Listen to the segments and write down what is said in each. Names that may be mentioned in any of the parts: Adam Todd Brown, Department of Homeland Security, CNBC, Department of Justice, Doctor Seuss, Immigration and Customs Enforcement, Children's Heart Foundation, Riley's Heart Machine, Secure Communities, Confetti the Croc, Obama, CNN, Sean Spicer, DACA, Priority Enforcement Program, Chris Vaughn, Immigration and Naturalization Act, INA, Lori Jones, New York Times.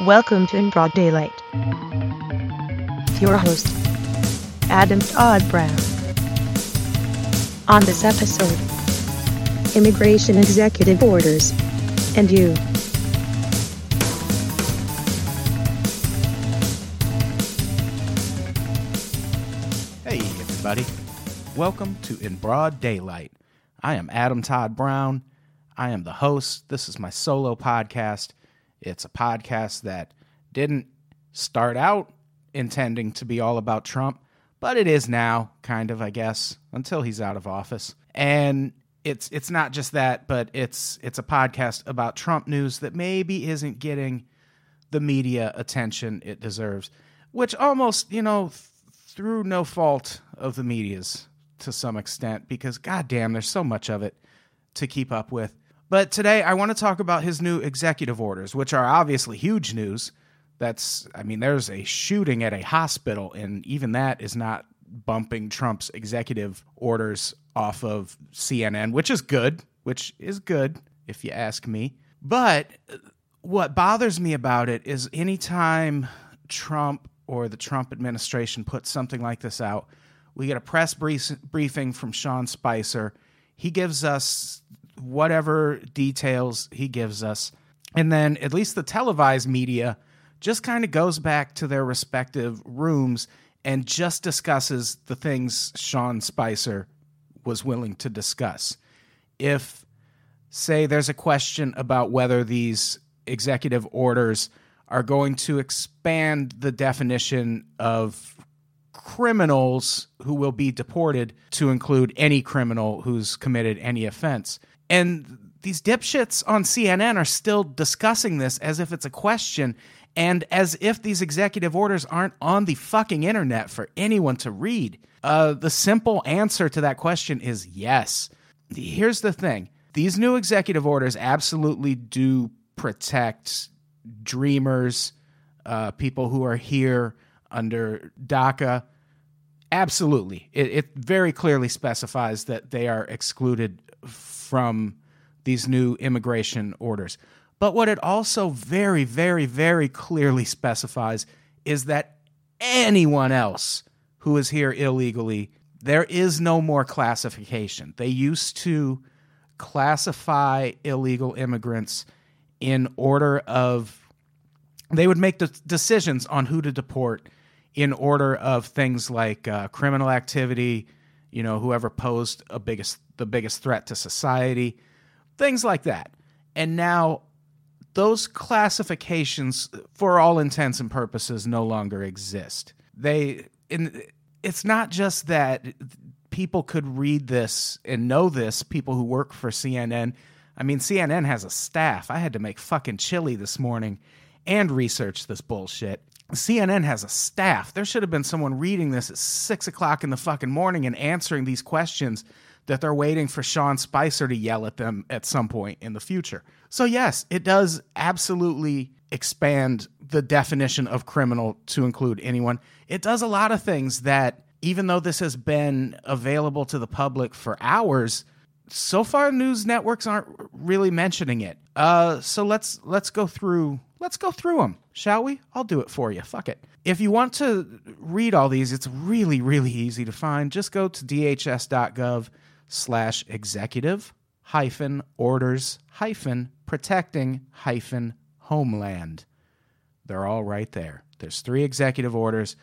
Welcome to In Broad Daylight. Your host, Adam Todd Brown. On this episode, immigration executive orders, and you. Hey everybody, welcome to In Broad Daylight. I am Adam Todd Brown. I am the host. This is my solo podcast. It's a podcast that didn't start out intending to be all about Trump, but it is now, kind of, I guess, until he's out of office. And it's not just that, but it's a podcast about Trump news that maybe isn't getting the media attention it deserves, which almost, through no fault of the media's to some extent, because goddamn, there's so much of it to keep up with. But today I want to talk about his new executive orders, which are obviously huge news. There's a shooting at a hospital, and even that is not bumping Trump's executive orders off of CNN, which is good, if you ask me. But what bothers me about it is anytime Trump or the Trump administration puts something like this out, we get a press briefing from Sean Spicer. He gives us whatever details he gives us. And then at least the televised media just kind of goes back to their respective rooms and just discusses the things Sean Spicer was willing to discuss. If, say, there's a question about whether these executive orders are going to expand the definition of criminals who will be deported to include any criminal who's committed any offense. And these dipshits on CNN are still discussing this as if it's a question and as if these executive orders aren't on the fucking internet for anyone to read. The simple answer to that question is yes. Here's the thing. These new executive orders absolutely do protect dreamers, people who are here under DACA. Absolutely. It very clearly specifies that they are excluded from these new immigration orders. But what it also very, very, very clearly specifies is that anyone else who is here illegally, there is no more classification. They used to classify illegal immigrants in order of, they would make the decisions on who to deport in order of things like criminal activity, whoever posed the biggest threat to society, things like that. And now those classifications, for all intents and purposes, no longer exist. It's not just that people could read this and know this, people who work for CNN. CNN has a staff. I had to make fucking chili this morning and research this bullshit. CNN has a staff. There should have been someone reading this at 6 o'clock in the fucking morning and answering these questions that they're waiting for Sean Spicer to yell at them at some point in the future. So yes, it does absolutely expand the definition of criminal to include anyone. It does a lot of things that, even though this has been available to the public for hours, so far news networks aren't really mentioning it. So let's go through. Let's go through them, shall we? I'll do it for you. Fuck it. If you want to read all these, it's really, really easy to find. Just go to dhs.gov/executive-orders-protecting-homeland. They're all right there. There's 3 executive orders,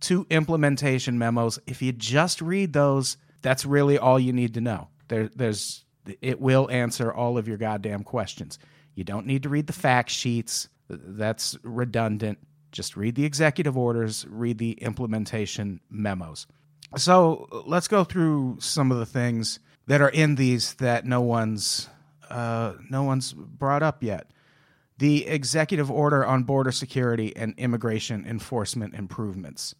2 implementation memos. If you just read those, that's really all you need to know. It will answer all of your goddamn questions. You don't need to read the fact sheets. That's redundant. Just read the executive orders, read the implementation memos. So let's go through some of the things that are in these that no one's brought up yet. The executive order on border security and immigration enforcement improvements.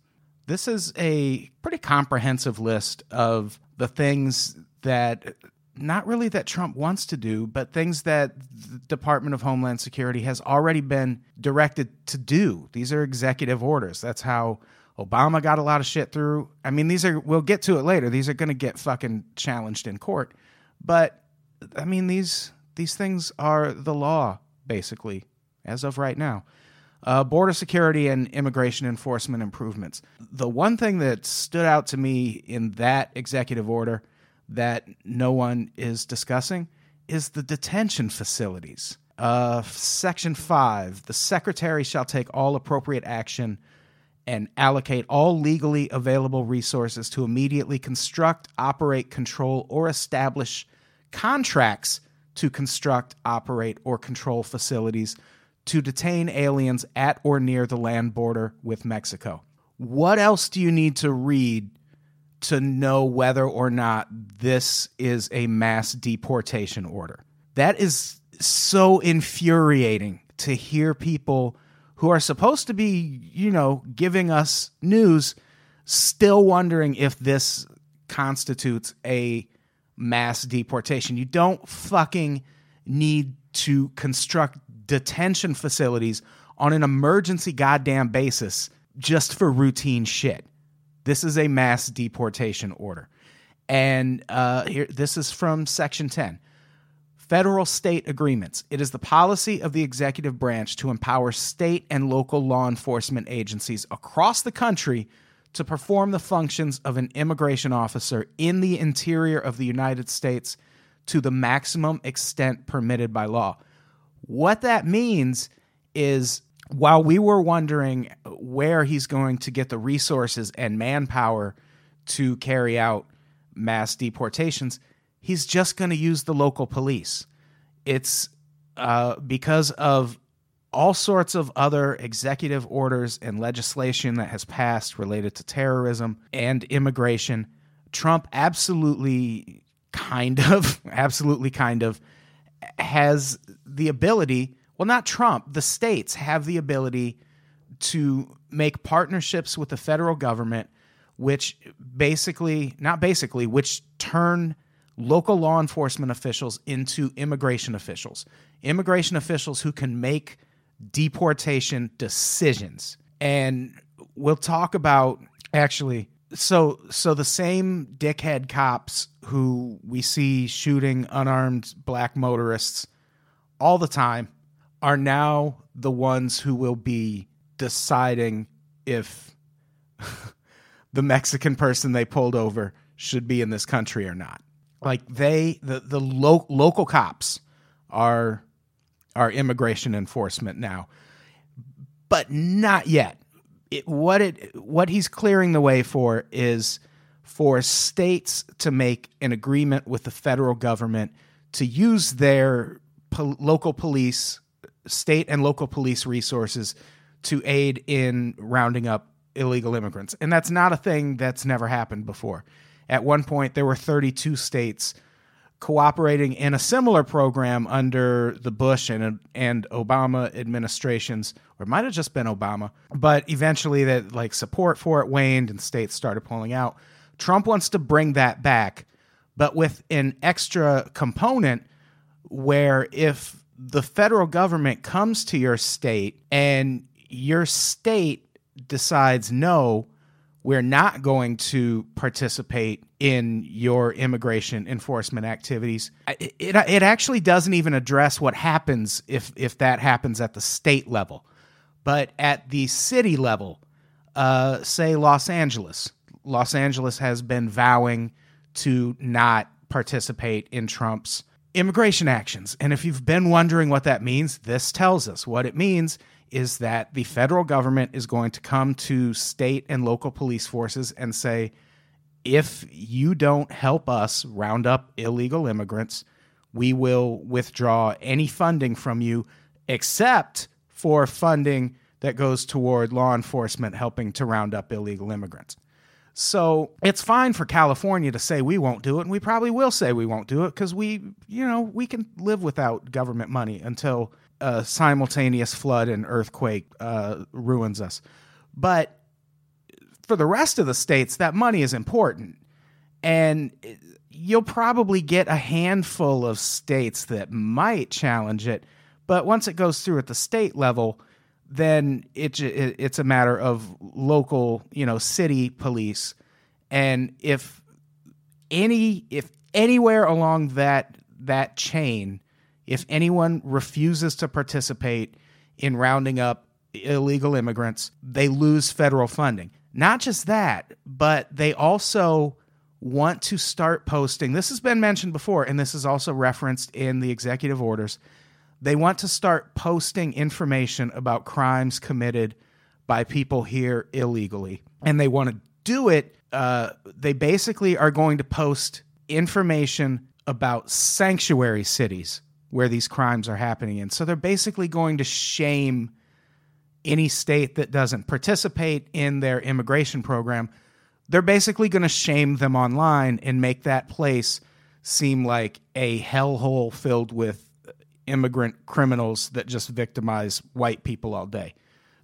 This is a pretty comprehensive list of the things that, not really that Trump wants to do, but things that the Department of Homeland Security has already been directed to do. These are executive orders. That's how Obama got a lot of shit through. We'll get to it later. These are going to get fucking challenged in court. But, these things are the law, basically, as of right now. border security and immigration enforcement improvements. The one thing that stood out to me in that executive order that no one is discussing is the detention facilities. Section 5, the secretary shall take all appropriate action and allocate all legally available resources to immediately construct, operate, control, or establish contracts to construct, operate, or control facilities to detain aliens at or near the land border with Mexico. What else do you need to read to know whether or not this is a mass deportation order? That is so infuriating to hear people who are supposed to be, you know, giving us news, still wondering if this constitutes a mass deportation. You don't fucking need to construct detention facilities on an emergency goddamn basis just for routine shit. This is a mass deportation order. And here, this is from Section 10. Federal state agreements. It is the policy of the executive branch to empower state and local law enforcement agencies across the country to perform the functions of an immigration officer in the interior of the United States to the maximum extent permitted by law. What that means is, while we were wondering where he's going to get the resources and manpower to carry out mass deportations, he's just going to use the local police. It's because of all sorts of other executive orders and legislation that has passed related to terrorism and immigration, Trump absolutely kind of has the ability, well, not Trump, the states have the ability to make partnerships with the federal government, which turn local law enforcement officials into immigration officials who can make deportation decisions. And we'll talk about, actually, so the same dickhead cops who we see shooting unarmed black motorists all the time are now the ones who will be deciding if the Mexican person they pulled over should be in this country or not. Like, the local cops are immigration enforcement now, but not yet. What he's clearing the way for is for states to make an agreement with the federal government to use their state and local police resources to aid in rounding up illegal immigrants. And that's not a thing that's never happened before. At one point, there were 32 states cooperating in a similar program under the Bush and Obama administrations, or it might have just been Obama, but eventually that, like, support for it waned and states started pulling out. Trump wants to bring that back, but with an extra component where if the federal government comes to your state and your state decides, no, we're not going to participate in your immigration enforcement activities, It actually doesn't even address what happens if that happens at the state level. But at the city level, say Los Angeles has been vowing to not participate in Trump's immigration actions. And if you've been wondering what that means, this tells us what it means is that the federal government is going to come to state and local police forces and say, if you don't help us round up illegal immigrants, we will withdraw any funding from you except for funding that goes toward law enforcement helping to round up illegal immigrants. So it's fine for California to say we won't do it, and we probably will say we won't do it because we can live without government money until a simultaneous flood and earthquake ruins us. But for the rest of the states, that money is important. And you'll probably get a handful of states that might challenge it. But once it goes through at the state level, then it's a matter of local, city police. And if anywhere along that chain, if anyone refuses to participate in rounding up illegal immigrants, they lose federal funding. Not just that, but they also want to start posting. This has been mentioned before, and this is also referenced in the executive orders. They want to start posting information about crimes committed by people here illegally, and they want to do it. They basically are going to post information about sanctuary cities where these crimes are happening in. So they're basically going to shame any state that doesn't participate in their immigration program. They're basically going to shame them online and make that place seem like a hellhole filled with immigrant criminals that just victimize white people all day.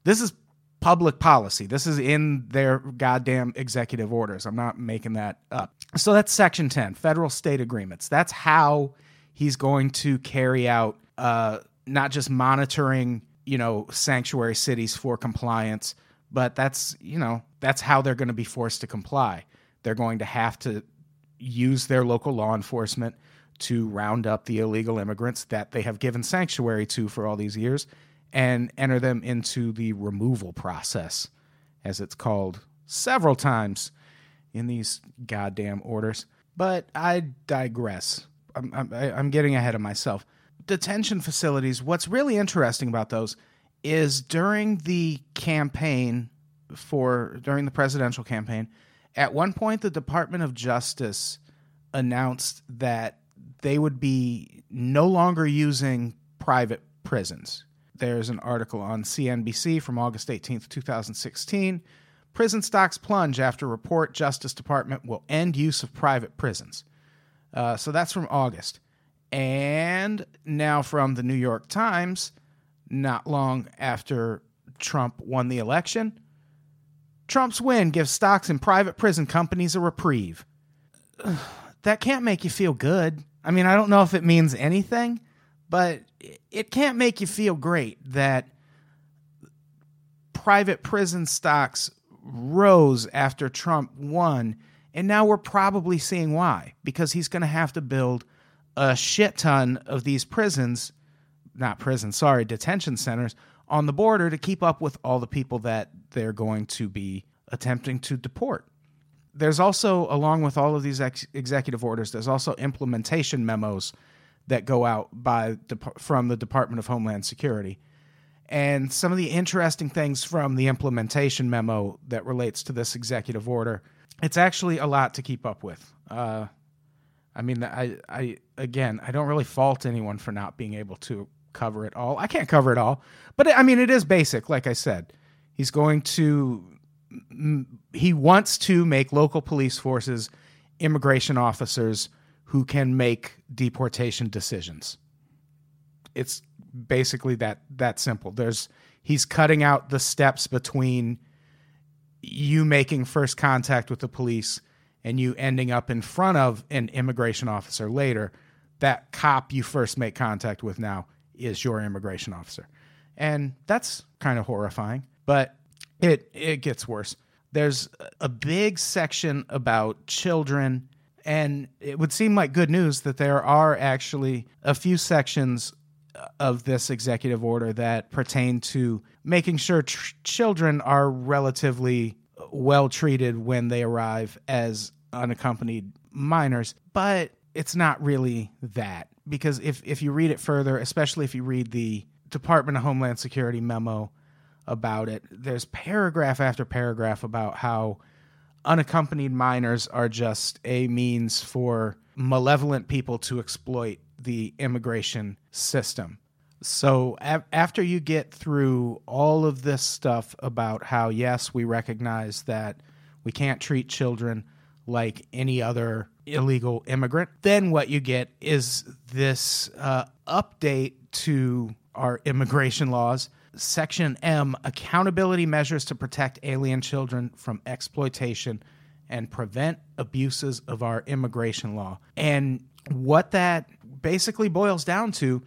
This is public policy. This is in their goddamn executive orders. I'm not making that up. So that's Section 10, federal-state agreements. That's how he's going to carry out not just monitoring, sanctuary cities for compliance, but that's how they're going to be forced to comply. They're going to have to use their local law enforcement to round up the illegal immigrants that they have given sanctuary to for all these years and enter them into the removal process, as it's called several times in these goddamn orders. But I digress. I'm getting ahead of myself. Detention facilities, what's really interesting about those is during the presidential campaign, at one point the Department of Justice announced that they would be no longer using private prisons. There's an article on CNBC from August 18th, 2016. Prison stocks plunge after report Justice Department will end use of private prisons. So that's from August. And now from the New York Times, not long after Trump won the election, Trump's win gives stocks in private prison companies a reprieve. Ugh, that can't make you feel good. I mean, I don't know if it means anything, but it can't make you feel great that private prison stocks rose after Trump won, and now we're probably seeing why, because he's going to have to build a shit ton of these detention centers on the border to keep up with all the people that they're going to be attempting to deport. There's also, along with all of these executive orders, there's also implementation memos that go out from the Department of Homeland Security. And some of the interesting things from the implementation memo that relates to this executive order, it's actually a lot to keep up with. I don't really fault anyone for not being able to cover it all. I can't cover it all, but it is basic. Like I said, he wants to make local police forces immigration officers who can make deportation decisions. It's basically that simple. He's cutting out the steps between you making first contact with the police and you ending up in front of an immigration officer later. That cop you first make contact with now is your immigration officer. And that's kind of horrifying, but it gets worse. There's a big section about children, and it would seem like good news that there are actually a few sections of this executive order that pertain to making sure children are relatively well treated when they arrive as unaccompanied minors, but it's not really that, because if you read it further, especially if you read the Department of Homeland Security memo about it, there's paragraph after paragraph about how unaccompanied minors are just a means for malevolent people to exploit the immigration system. So after you get through all of this stuff about how, yes, we recognize that we can't treat children like any other illegal immigrant, then what you get is this update to our immigration laws. Section M, accountability measures to protect alien children from exploitation and prevent abuses of our immigration law. And what that basically boils down to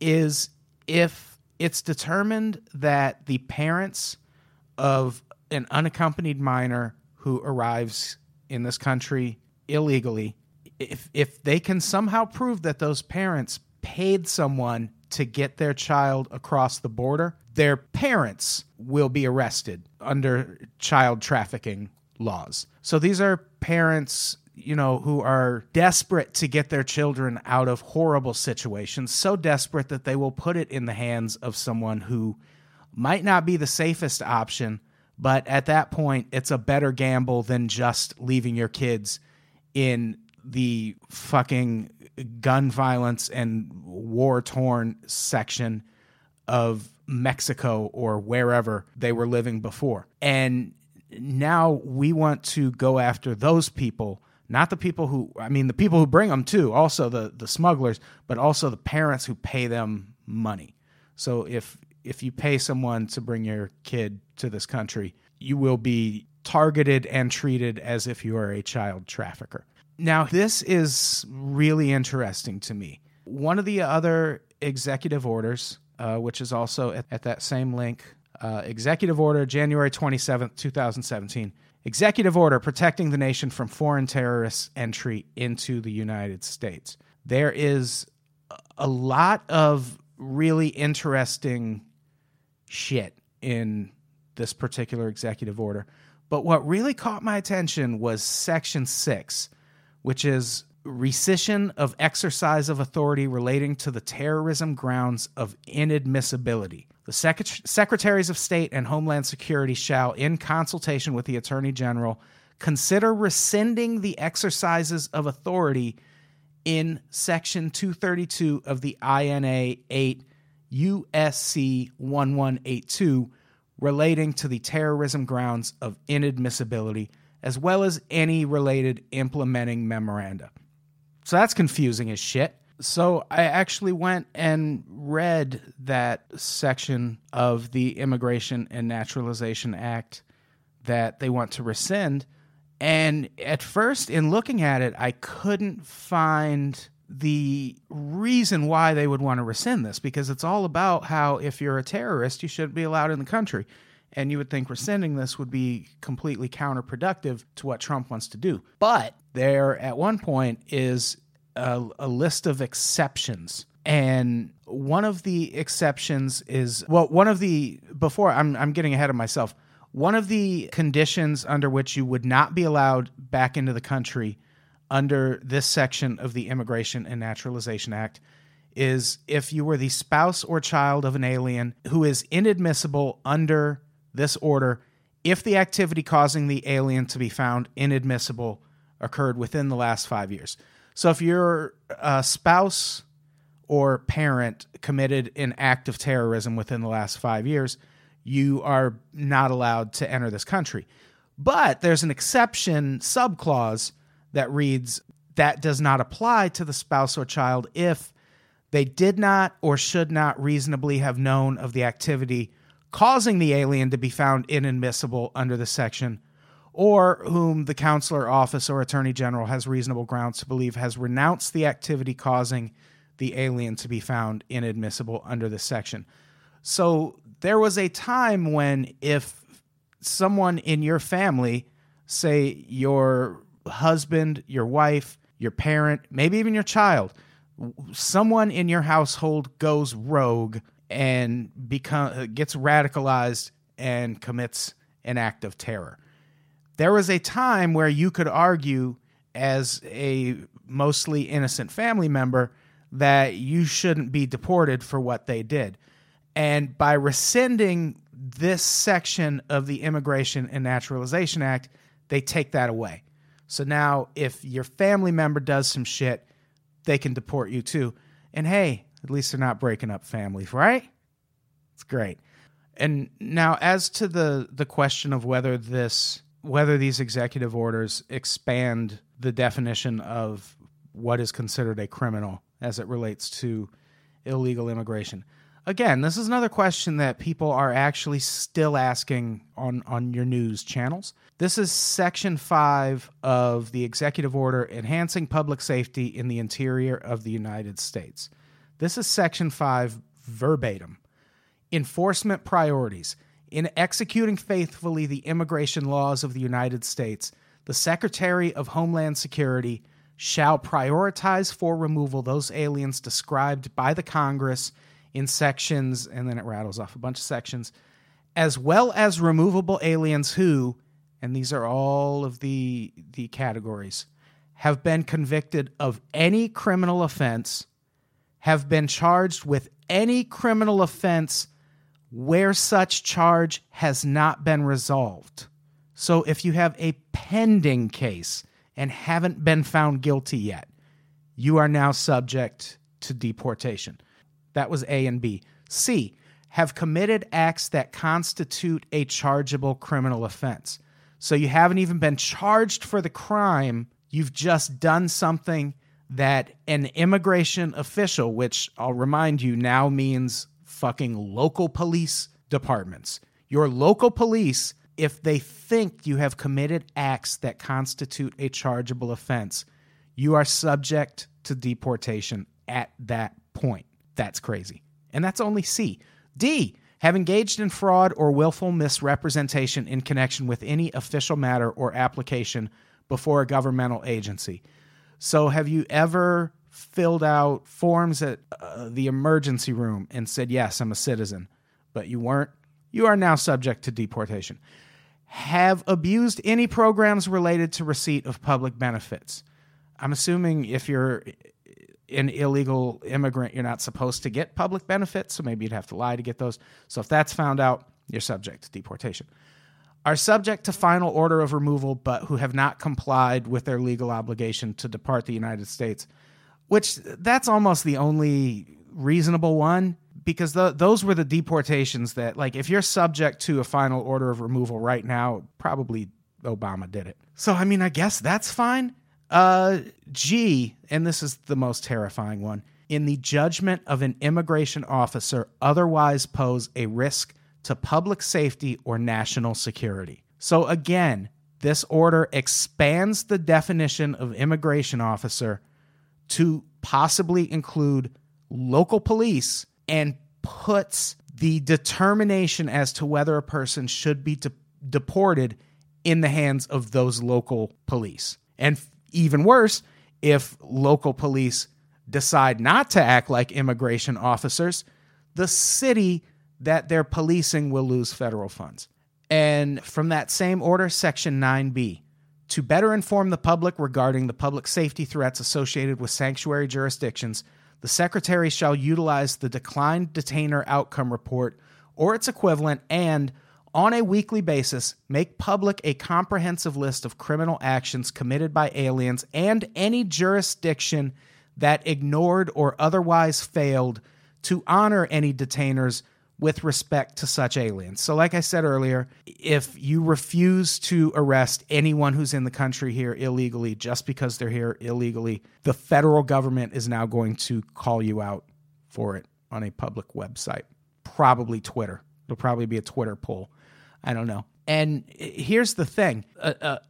is if it's determined that the parents of an unaccompanied minor who arrives in this country illegally, if they can somehow prove that those parents paid someone to get their child across the border, their parents will be arrested under child trafficking laws. So these are parents, you know, who are desperate to get their children out of horrible situations, so desperate that they will put it in the hands of someone who might not be the safest option, but at that point, it's a better gamble than just leaving your kids in the fucking gun violence and war-torn section of Mexico or wherever they were living before. And now we want to go after those people, not the people who, I mean, the people who bring them too, also the smugglers, but also the parents who pay them money. So if you pay someone to bring your kid to this country, you will be targeted and treated as if you are a child trafficker. Now, this is really interesting to me. One of the other executive orders, which is also at that same link, Executive Order, January 27th, 2017. Executive Order Protecting the Nation from Foreign Terrorists' Entry into the United States. There is a lot of really interesting shit in this particular executive order. But what really caught my attention was Section 6, which is rescission of exercise of authority relating to the terrorism grounds of inadmissibility. The Secretaries of State and Homeland Security shall, in consultation with the Attorney General, consider rescinding the exercises of authority in Section 232 of the INA 8 USC 1182 relating to the terrorism grounds of inadmissibility, as well as any related implementing memoranda. So that's confusing as shit. So I actually went and read that section of the Immigration and Naturalization Act that they want to rescind. And at first, in looking at it, I couldn't find the reason why they would want to rescind this, because it's all about how if you're a terrorist, you shouldn't be allowed in the country. And you would think rescinding this would be completely counterproductive to what Trump wants to do. But there, at one point, is a list of exceptions. And one of the exceptions is, well, one of the, before, I'm getting ahead of myself, one of the conditions under which you would not be allowed back into the country under this section of the Immigration and Naturalization Act is if you were the spouse or child of an alien who is inadmissible under this order, if the activity causing the alien to be found inadmissible occurred within the last 5 years. So if your spouse or parent committed an act of terrorism within the last 5 years, you are not allowed to enter this country. But there's an exception subclause that reads, that does not apply to the spouse or child if they did not or should not reasonably have known of the activity causing the alien to be found inadmissible under the section, or whom the consular office or attorney general has reasonable grounds to believe has renounced the activity causing the alien to be found inadmissible under this section. So there was a time when if someone in your family, say your husband, your wife, your parent, maybe even your child, someone in your household goes rogue and gets radicalized and commits an act of terror. There was a time where you could argue as a mostly innocent family member that you shouldn't be deported for what they did. And by rescinding this section of the Immigration and Naturalization Act, they take that away. So now if your family member does some shit, they can deport you too. And hey, at least they're not breaking up families, right? It's great. And now as to the question of whether these executive orders expand the definition of what is considered a criminal as it relates to illegal immigration. Again, this is another question that people are actually still asking on your news channels. This is Section 5 of the Executive Order Enhancing Public Safety in the Interior of the United States. This is Section 5 verbatim. Enforcement priorities. In executing faithfully the immigration laws of the United States, the Secretary of Homeland Security shall prioritize for removal those aliens described by the Congress in sections, and then it rattles off a bunch of sections, as well as removable aliens who, and these are all of the categories, have been convicted of any criminal offense, have been charged with any criminal offense where such charge has not been resolved. So if you have a pending case and haven't been found guilty yet, you are now subject to deportation. That was A and B. C, have committed acts that constitute a chargeable criminal offense. So you haven't even been charged for the crime. You've just done something that an immigration official, which I'll remind you now means fucking local police departments. Your local police, if they think you have committed acts that constitute a chargeable offense, you are subject to deportation at that point. That's crazy. And that's only C. D, have engaged in fraud or willful misrepresentation in connection with any official matter or application before a governmental agency. So have you ever filled out forms at the emergency room and said, yes, I'm a citizen, but you weren't? You are now subject to deportation. Have abused any programs related to receipt of public benefits. I'm assuming if you're an illegal immigrant, you're not supposed to get public benefits, so maybe you'd have to lie to get those. So if that's found out, you're subject to deportation. Are subject to final order of removal, but who have not complied with their legal obligation to depart the United States, which that's almost the only reasonable one, because those were the deportations that, like, if you're subject to a final order of removal right now, probably Obama did it. So, I mean, I guess that's fine. G, and this is the most terrifying one, in the judgment of an immigration officer, otherwise pose a risk to public safety or national security. So again, this order expands the definition of immigration officer to possibly include local police and puts the determination as to whether a person should be deported in the hands of those local police. And even worse, if local police decide not to act like immigration officers, the city that they're policing will lose federal funds. And from that same order, Section 9B, to better inform the public regarding the public safety threats associated with sanctuary jurisdictions, the Secretary shall utilize the Declined Detainer Outcome Report or its equivalent and, on a weekly basis, make public a comprehensive list of criminal actions committed by aliens and any jurisdiction that ignored or otherwise failed to honor any detainers with respect to such aliens. So like I said earlier, if you refuse to arrest anyone who's in the country here illegally just because they're here illegally, the federal government is now going to call you out for it on a public website, probably Twitter. It'll probably be a Twitter poll. I don't know. And here's the thing.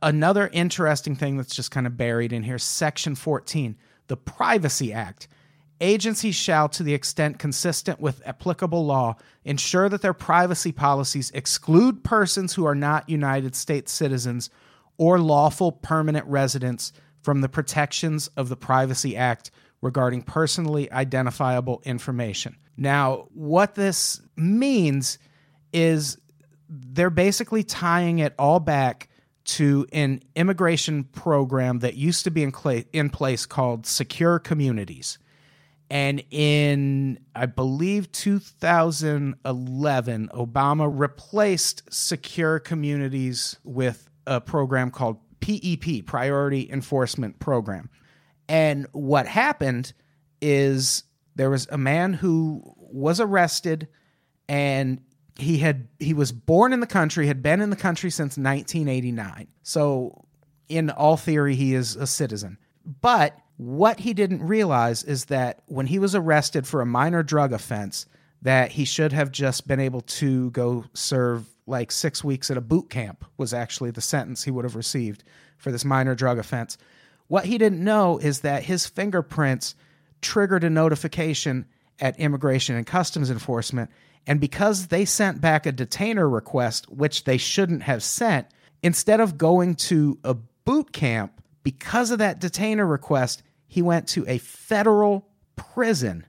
Another interesting thing that's just kind of buried in here, Section 14, the Privacy Act. Agencies shall, to the extent consistent with applicable law, ensure that their privacy policies exclude persons who are not United States citizens or lawful permanent residents from the protections of the Privacy Act regarding personally identifiable information. Now, what this means is they're basically tying it all back to an immigration program that used to be in place called Secure Communities. And in, I believe, 2011, Obama replaced Secure Communities with a program called PEP, Priority Enforcement Program. And what happened is there was a man who was arrested, and he was born in the country, had been in the country since 1989. So in all theory, he is a citizen. But what he didn't realize is that when he was arrested for a minor drug offense, that he should have just been able to go serve like 6 weeks at a boot camp was actually the sentence he would have received for this minor drug offense. What he didn't know is that his fingerprints triggered a notification at Immigration and Customs Enforcement, and because they sent back a detainer request, which they shouldn't have sent, instead of going to a boot camp, because of that detainer request, he went to a federal prison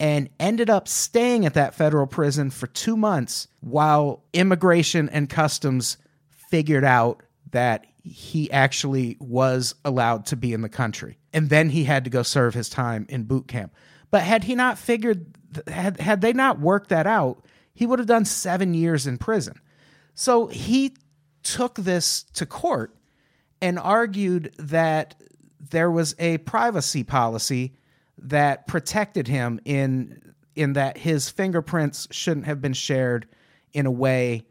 and ended up staying at that federal prison for 2 months while Immigration and Customs figured out that he actually was allowed to be in the country. And then he had to go serve his time in boot camp. But had they not worked that out, he would have done 7 years in prison. So he took this to court and argued that there was a privacy policy that protected him in that his fingerprints shouldn't have been shared in a way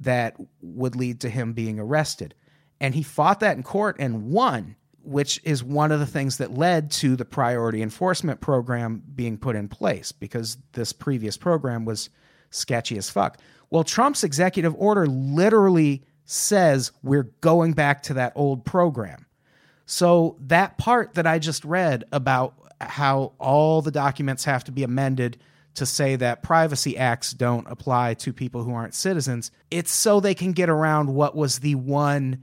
that would lead to him being arrested. And he fought that in court and won, which is one of the things that led to the Priority Enforcement Program being put in place, because this previous program was sketchy as fuck. Well, Trump's executive order literally says we're going back to that old program. So that part that I just read about how all the documents have to be amended to say that privacy acts don't apply to people who aren't citizens, it's so they can get around what was the one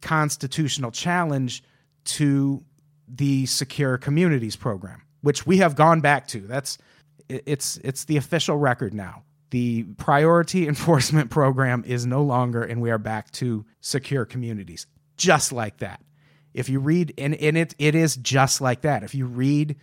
constitutional challenge to the Secure Communities program, which we have gone back to. It's the official record now. The Priority Enforcement Program is no longer, and we are back to Secure Communities. Just like that. If you read, and it is just like that. If you read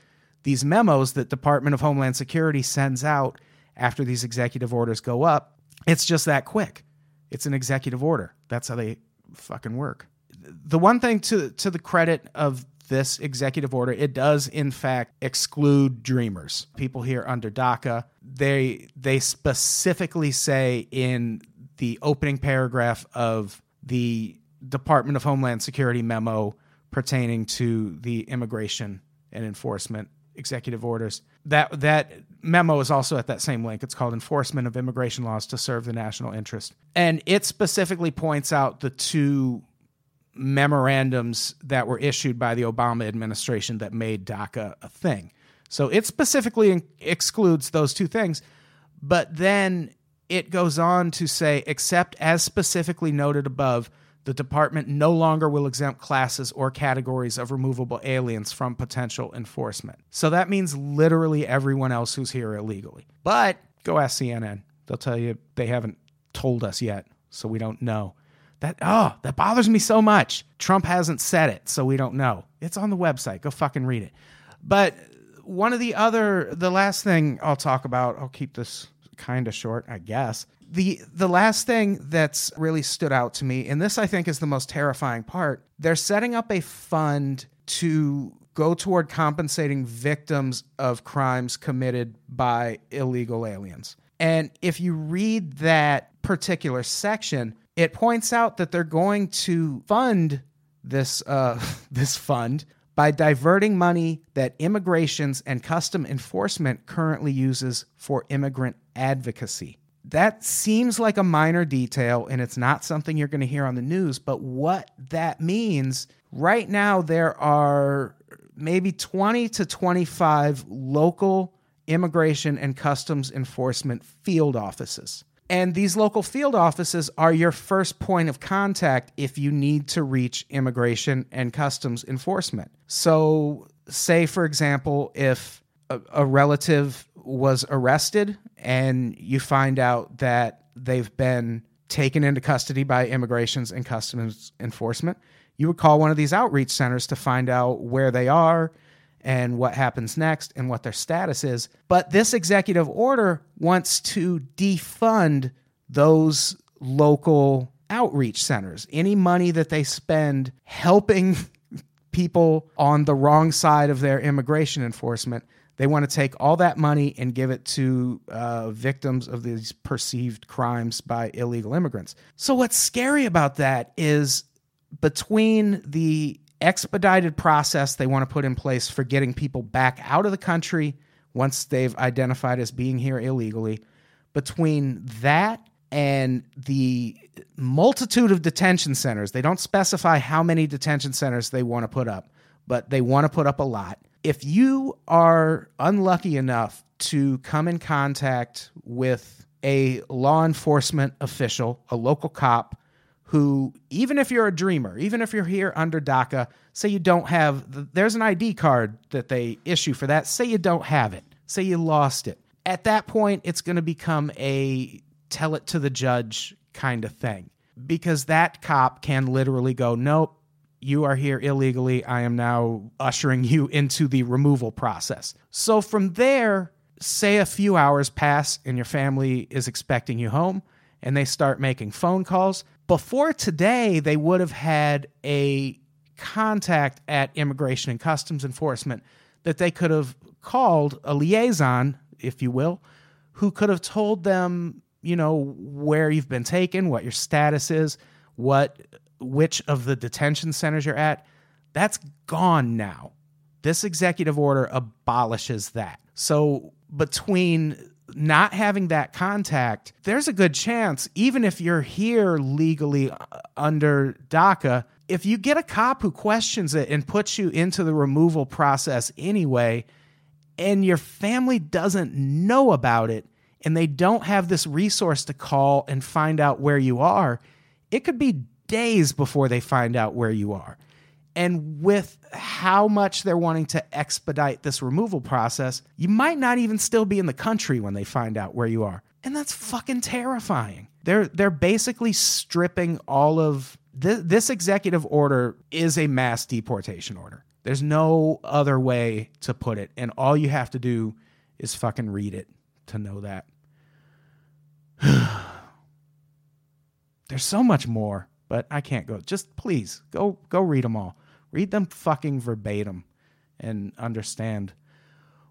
these memos that Department of Homeland Security sends out after these executive orders go up, it's just that quick. It's an executive order. That's how they fucking work. The one thing to the credit of this executive order, it does in fact exclude dreamers, people here under DACA. They specifically say in the opening paragraph of the Department of Homeland Security memo pertaining to the Immigration and Enforcement Executive Orders. That memo is also at that same link. It's called Enforcement of Immigration Laws to Serve the National Interest. And it specifically points out the two memorandums that were issued by the Obama administration that made DACA a thing. So it specifically excludes those two things. But then it goes on to say, except as specifically noted above, the department no longer will exempt classes or categories of removable aliens from potential enforcement. So that means literally everyone else who's here illegally. But go ask CNN. They'll tell you they haven't told us yet, so we don't know. That bothers me so much. Trump hasn't said it, so we don't know. It's on the website. Go fucking read it. But one of the last thing I'll talk about, I'll keep this kind of short, I guess. The last thing that's really stood out to me, and this I think is the most terrifying part, they're setting up a fund to go toward compensating victims of crimes committed by illegal aliens. And if you read that particular section, it points out that they're going to fund this this fund by diverting money that Immigrations and Customs Enforcement currently uses for immigrant advocacy. That seems like a minor detail, and it's not something you're going to hear on the news, but what that means, right now there are maybe 20 to 25 local Immigration and Customs Enforcement field offices. And these local field offices are your first point of contact if you need to reach Immigration and Customs Enforcement. So say, for example, if a relative was arrested and you find out that they've been taken into custody by Immigrations and Customs Enforcement, you would call one of these outreach centers to find out where they are and what happens next and what their status is. But this executive order wants to defund those local outreach centers. Any money that they spend helping people on the wrong side of their immigration enforcement, they want to take all that money and give it to victims of these perceived crimes by illegal immigrants. So what's scary about that is between the expedited process they want to put in place for getting people back out of the country once they've identified as being here illegally, between that and the multitude of detention centers, they don't specify how many detention centers they want to put up, but they want to put up a lot. If you are unlucky enough to come in contact with a law enforcement official, a local cop, who, even if you're a dreamer, even if you're here under DACA, say you don't have, there's an ID card that they issue for that, say you don't have it. Say you lost it. At that point, it's going to become a tell it to the judge kind of thing, because that cop can literally go, nope, you are here illegally. I am now ushering you into the removal process. So from there, say a few hours pass and your family is expecting you home and they start making phone calls. Before today, they would have had a contact at Immigration and Customs Enforcement that they could have called, a liaison, if you will, who could have told them, you know, where you've been taken, what your status is, which of the detention centers you're at. That's gone now. This executive order abolishes that. So between not having that contact, there's a good chance, even if you're here legally under DACA, if you get a cop who questions it and puts you into the removal process anyway, and your family doesn't know about it, and they don't have this resource to call and find out where you are, it could be days before they find out where you are. And with how much they're wanting to expedite this removal process, you might not even still be in the country when they find out where you are. And that's fucking terrifying. They're basically stripping all of... This executive order is a mass deportation order. There's no other way to put it. And all you have to do is fucking read it to know that. There's so much more, but I can't go. Just please, go read them all. Read them fucking verbatim and understand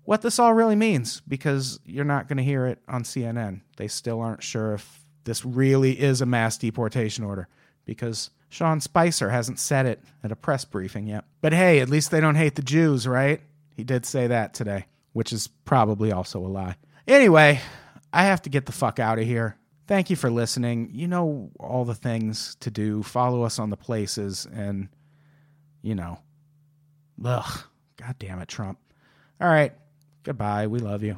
what this all really means, because you're not going to hear it on CNN. They still aren't sure if this really is a mass deportation order, because Sean Spicer hasn't said it at a press briefing yet. But hey, at least they don't hate the Jews, right? He did say that today, which is probably also a lie. Anyway, I have to get the fuck out of here. Thank you for listening. You know all the things to do. Follow us on the places and... you know. Ugh. God damn it, Trump. All right. Goodbye. We love you.